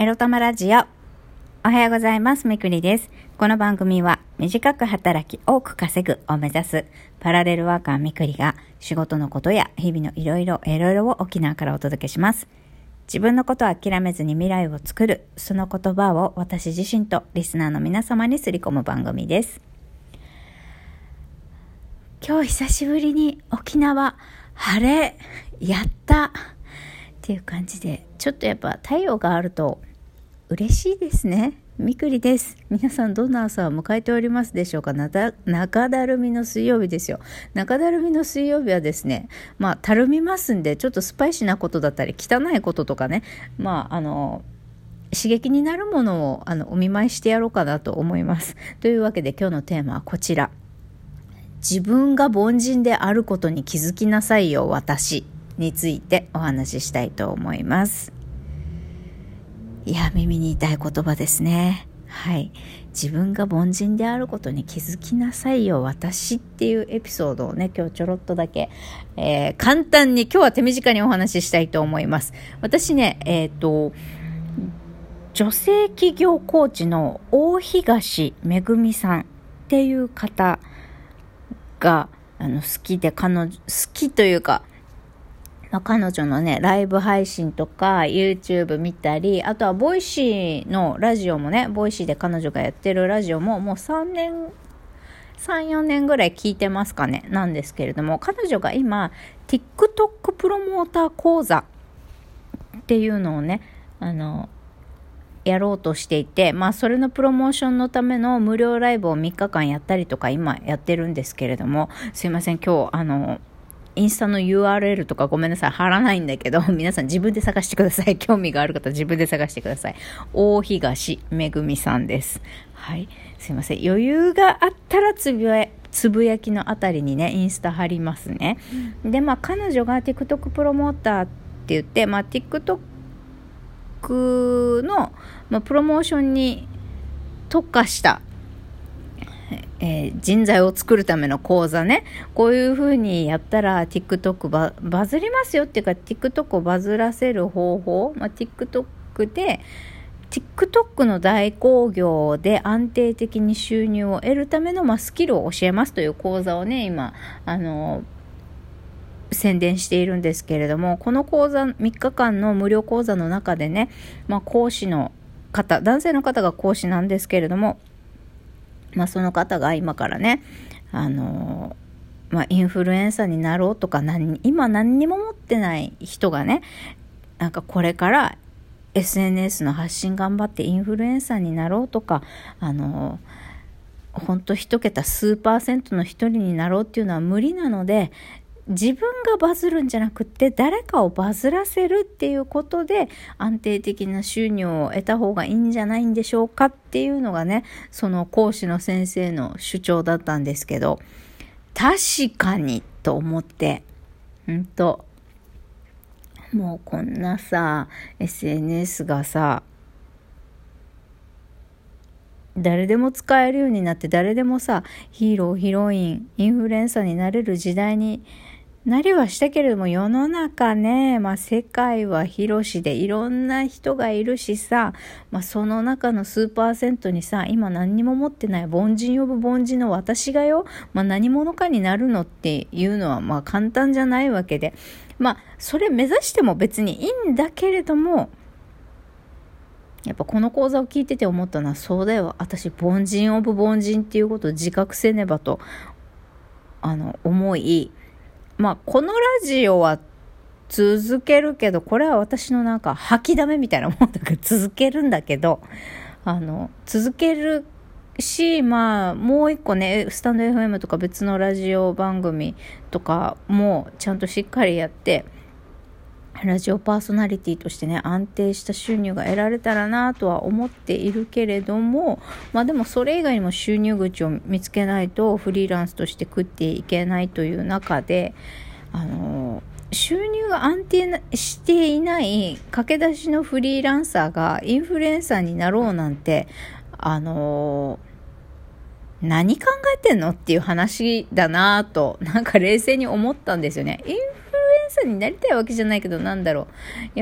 エロ玉ラジオ、おはようございます。みくりです。この番組は短く働き多く稼ぐを目指すパラレルワーカーみくりが仕事のことや日々のいろいろを沖縄からお届けします。自分のことを諦めずに未来を作る、その言葉を私自身とリスナーの皆様にすり込む番組です。今日久しぶりに沖縄晴れやったっていう感じで、ちょっとやっぱ太陽があると嬉しいですね。みくりです。皆さんどんな朝を迎えておりますでしょうか。中だるみの水曜日ですよ。中だるみの水曜日はですね、たるみますんで、ちょっとスパイシーなことだったり汚いこととかね、刺激になるものをお見舞いしてやろうかなと思います。というわけで今日のテーマはこちら。自分が凡人であることに気づきなさいよ私についてお話ししたいと思います。いや、耳に痛い言葉ですね。はい、自分が凡人であることに気づきなさいよ私っていうエピソードをね、今日ちょろっとだけ、簡単に今日は手短にお話ししたいと思います。私ね、女性起業コーチの大東めぐみさんっていう方が好きで、彼女のね、ライブ配信とか YouTube 見たり、あとはボイシーのラジオもね、ボイシーで彼女がやってるラジオももう3、4年ぐらい聞いてますかね、なんですけれども、彼女が今 TikTok プロモーター講座っていうのをね、やろうとしていて、それのプロモーションのための無料ライブを3日間やったりとか今やってるんですけれども、すいません、今日インスタの URL とかごめんなさい貼らないんだけど、皆さん自分で探してください。興味がある方自分で探してください。大東めぐみさんです。はい、すいません、余裕があったらつぶやきのあたりにね、インスタ貼りますね。で、彼女が TikTok プロモーターって言って、TikTokのプロモーションに特化した、人材を作るための講座ね、こういう風にやったら TikTok バズりますよっていうか、 TikTok をバズらせる方法、TikTok で TikTok の大興行で安定的に収入を得るための、スキルを教えますという講座をね、今宣伝しているんですけれども、この講座3日間の無料講座の中でね、講師の方、男性の方が講師なんですけれども、その方が今からね、インフルエンサーになろうとか、今何にも持ってない人がね、なんかこれからSNS の発信頑張ってインフルエンサーになろうとか、ほんと一桁数%の一人になろうっていうのは無理なので、自分がバズるんじゃなくて誰かをバズらせるっていうことで安定的な収入を得た方がいいんじゃないんでしょうかっていうのがね、その講師の先生の主張だったんですけど、確かにと思って、もうこんなさ、 SNS がさ、誰でも使えるようになって、誰でもさ、ヒーロー、ヒロイン、インフルエンサーになれる時代になりはしたけれども、世の中ね、世界は広しでいろんな人がいるしさ、その中の数パーセントにさ、今何にも持ってない凡人呼ぶ凡人の私がよ、何者かになるのっていうのは簡単じゃないわけで、それ目指しても別にいいんだけれども、やっぱこの講座を聞いてて思ったのは、そうだよ、私凡人オブ凡人っていうことを自覚せねばと思い、このラジオは続けるけど、これは私のなんか吐きだめみたいなものだから続けるんだけど、続けるし、もう一個ね、スタンド FM とか別のラジオ番組とかもちゃんとしっかりやって、ラジオパーソナリティとしてね、安定した収入が得られたらなとは思っているけれども、でもそれ以外にも収入口を見つけないとフリーランスとして食っていけないという中で、収入が安定していない駆け出しのフリーランサーがインフルエンサーになろうなんて、何考えてんのっていう話だなと、なんか冷静に思ったんですよね。インフルエンサーになりたいわけじゃないけど、や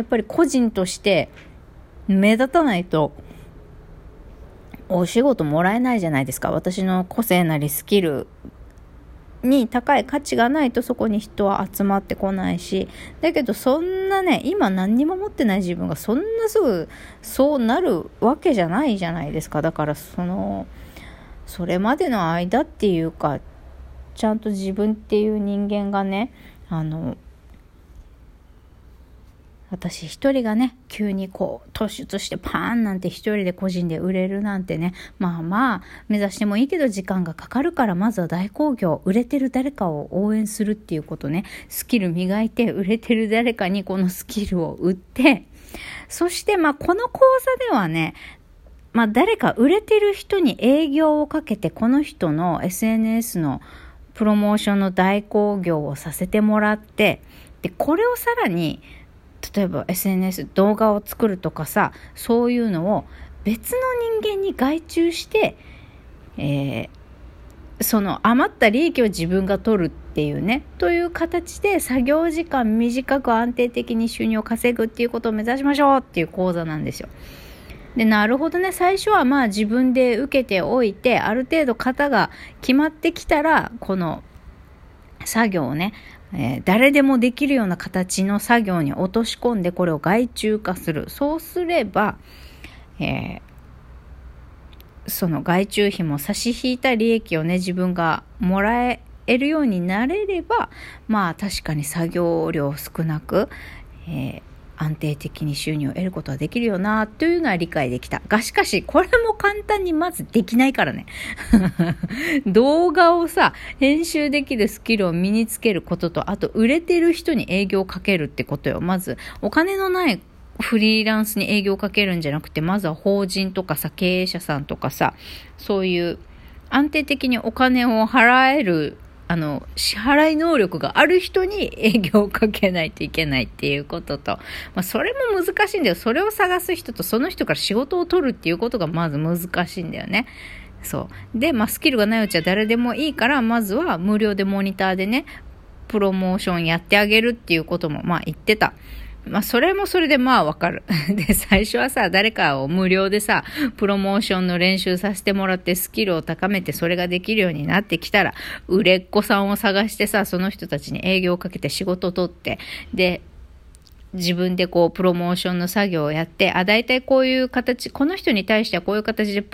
っぱり個人として目立たないとお仕事もらえないじゃないですか。私の個性なりスキルに高い価値がないとそこに人は集まってこないし、だけどそんなね、今何にも持ってない自分がそんなすぐそうなるわけじゃないじゃないですか。だからそれまでの間っていうか、ちゃんと自分っていう人間がね、私一人がね、急にこう突出してパーンなんて一人で個人で売れるなんてね、まあまあ目指してもいいけど時間がかかるから、まずは大興行、売れてる誰かを応援するっていうことね。スキル磨いて売れてる誰かにこのスキルを売って、そしてまあこの講座ではね、まあ誰か売れてる人に営業をかけて、この人の SNS のプロモーションの代行業をさせてもらって、でこれをさらに例えば SNS 動画を作るとかさ、そういうのを別の人間に外注して、その余った利益を自分が取るっていうね、という形で作業時間短く安定的に収入を稼ぐっていうことを目指しましょうっていう講座なんですよ。で、なるほどね、最初はまあ自分で受けておいて、ある程度型が決まってきたらこの作業をね、誰でもできるような形の作業に落とし込んで、これを外注化する。そうすれば、その外注費も差し引いた利益をね、自分がもらえるようになれれば、まあ確かに作業量少なく、安定的に収入を得ることはできるよなというのは理解できたが、しかしこれも簡単にまずできないからね動画をさ、編集できるスキルを身につけることと、あと売れてる人に営業をかけるってことよ。まずお金のないフリーランスに営業をかけるんじゃなくて、まずは法人とかさ、経営者さんとかさ、そういう安定的にお金を払える支払い能力がある人に営業をかけないといけないっていうことと、まあ、それも難しいんだよ。それを探す人とその人から仕事を取るっていうことがまず難しいんだよね。そう。で、まあ、スキルがないうちは誰でもいいから、まずは無料でモニターでね、プロモーションやってあげるっていうこともまあ言ってた。まあ、それもそれでまあわかる。で、最初はさ、誰かを無料でさ、プロモーションの練習させてもらって、スキルを高めて、それができるようになってきたら、売れっ子さんを探してさ、その人たちに営業をかけて仕事を取って、で、自分でこう、プロモーションの作業をやって、あ、だいたいこういう形、この人に対してはこういう形で、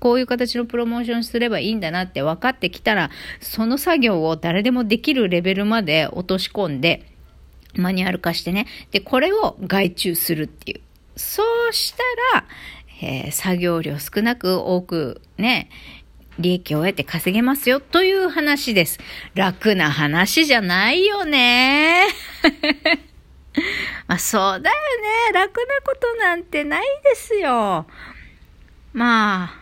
こういう形のプロモーションすればいいんだなって分かってきたら、その作業を誰でもできるレベルまで落とし込んで、マニュアル化してね。で、これを外注するっていう。そうしたら、作業量少なく多くね、利益を得て稼げますよという話です。楽な話じゃないよね。まあ、そうだよね。楽なことなんてないですよ。まあ、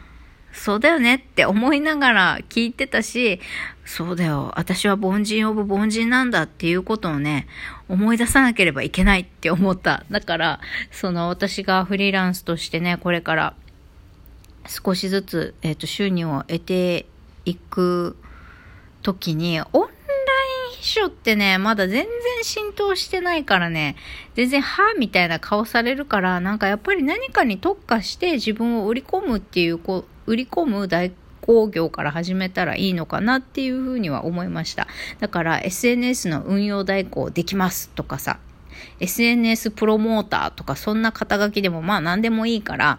そうだよねって思いながら聞いてたし、そうだよ、私は凡人オブ凡人なんだっていうことをね、思い出さなければいけないって思った。だから、私がフリーランスとしてね、これから少しずつ、収入を得ていくときに、オンライン秘書ってね、まだ全然浸透してないからね、全然はみたいな顔されるから、なんかやっぱり何かに特化して自分を売り込むっていう、売り込む代行業から始めたらいいのかなっていうふうには思いました。だから SNS の運用代行できますとかさ、SNS プロモーターとか、そんな肩書きでもまあ何でもいいから、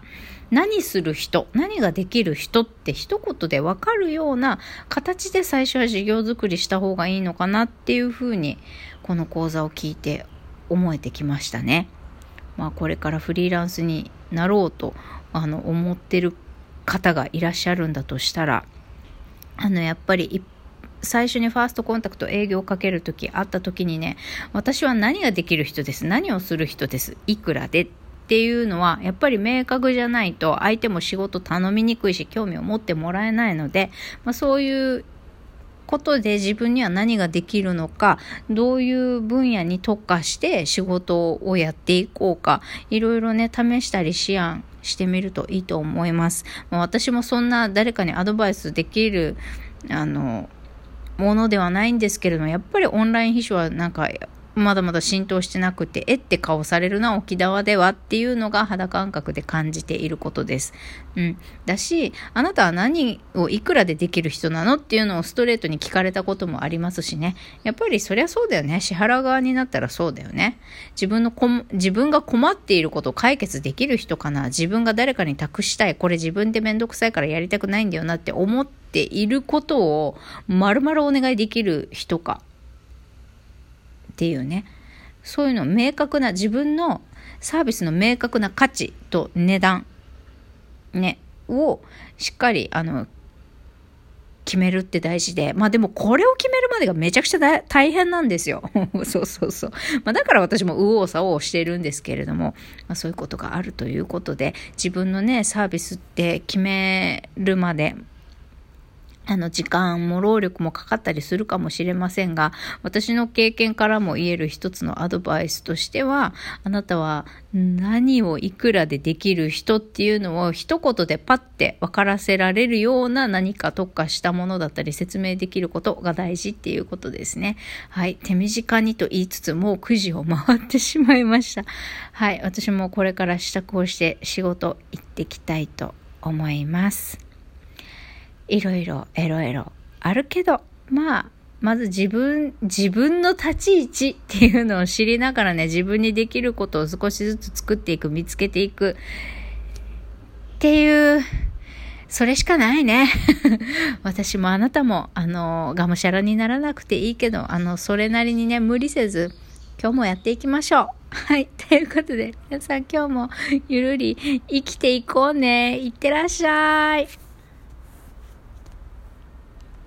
何する人、何ができる人って一言でわかるような形で最初は事業作りした方がいいのかなっていうふうに、この講座を聞いて思えてきましたね。まあこれからフリーランスになろうと思ってる方がいらっしゃるんだとしたら、やっぱり最初にファーストコンタクト営業をかけるとき、会ったときにね、私は何ができる人です、何をする人です、いくらでっていうのはやっぱり明確じゃないと相手も仕事頼みにくいし、興味を持ってもらえないので、まあ、そういうことで自分には何ができるのか、どういう分野に特化して仕事をやっていこうか、いろいろね試したり試案してみるといいと思います。私もそんな誰かにアドバイスできるものではないんですけれども、やっぱりオンライン秘書はなんかまだまだ浸透してなくて、えって顔されるな沖縄ではっていうのが肌感覚で感じていることです、だし、あなたは何をいくらでできる人なのっていうのをストレートに聞かれたこともありますしね。やっぱりそりゃそうだよね。支払う側になったらそうだよね。自分が困っていることを解決できる人かな、自分が誰かに託したい、これ自分でめんどくさいからやりたくないんだよなって思っていることを丸々お願いできる人かっていうね、そういうの明確な、自分のサービスの明確な価値と値段、ね、をしっかり決めるって大事で、まあでもこれを決めるまでがめちゃくちゃ大変なんですよ。そう、まあ、だから私も右往左往しているんですけれども、まあ、そういうことがあるということで、自分のねサービスって決めるまで時間も労力もかかったりするかもしれませんが、私の経験からも言える一つのアドバイスとしては、あなたは何をいくらでできる人っていうのを一言でパッて分からせられるような何か特化したものだったり説明できることが大事っていうことですね。はい、手短にと言いつつもう9時を回ってしまいました。はい、私もこれから支度をして仕事行ってきたいと思います。いろいろエロエロあるけど、まず自分の立ち位置っていうのを知りながらね、自分にできることを少しずつ作っていく、見つけていくっていう、それしかないね。私もあなたもがむしゃらにならなくていいけど、それなりにね無理せず今日もやっていきましょう。はい、ということで皆さん今日もゆるり生きていこうね。いってらっしゃい。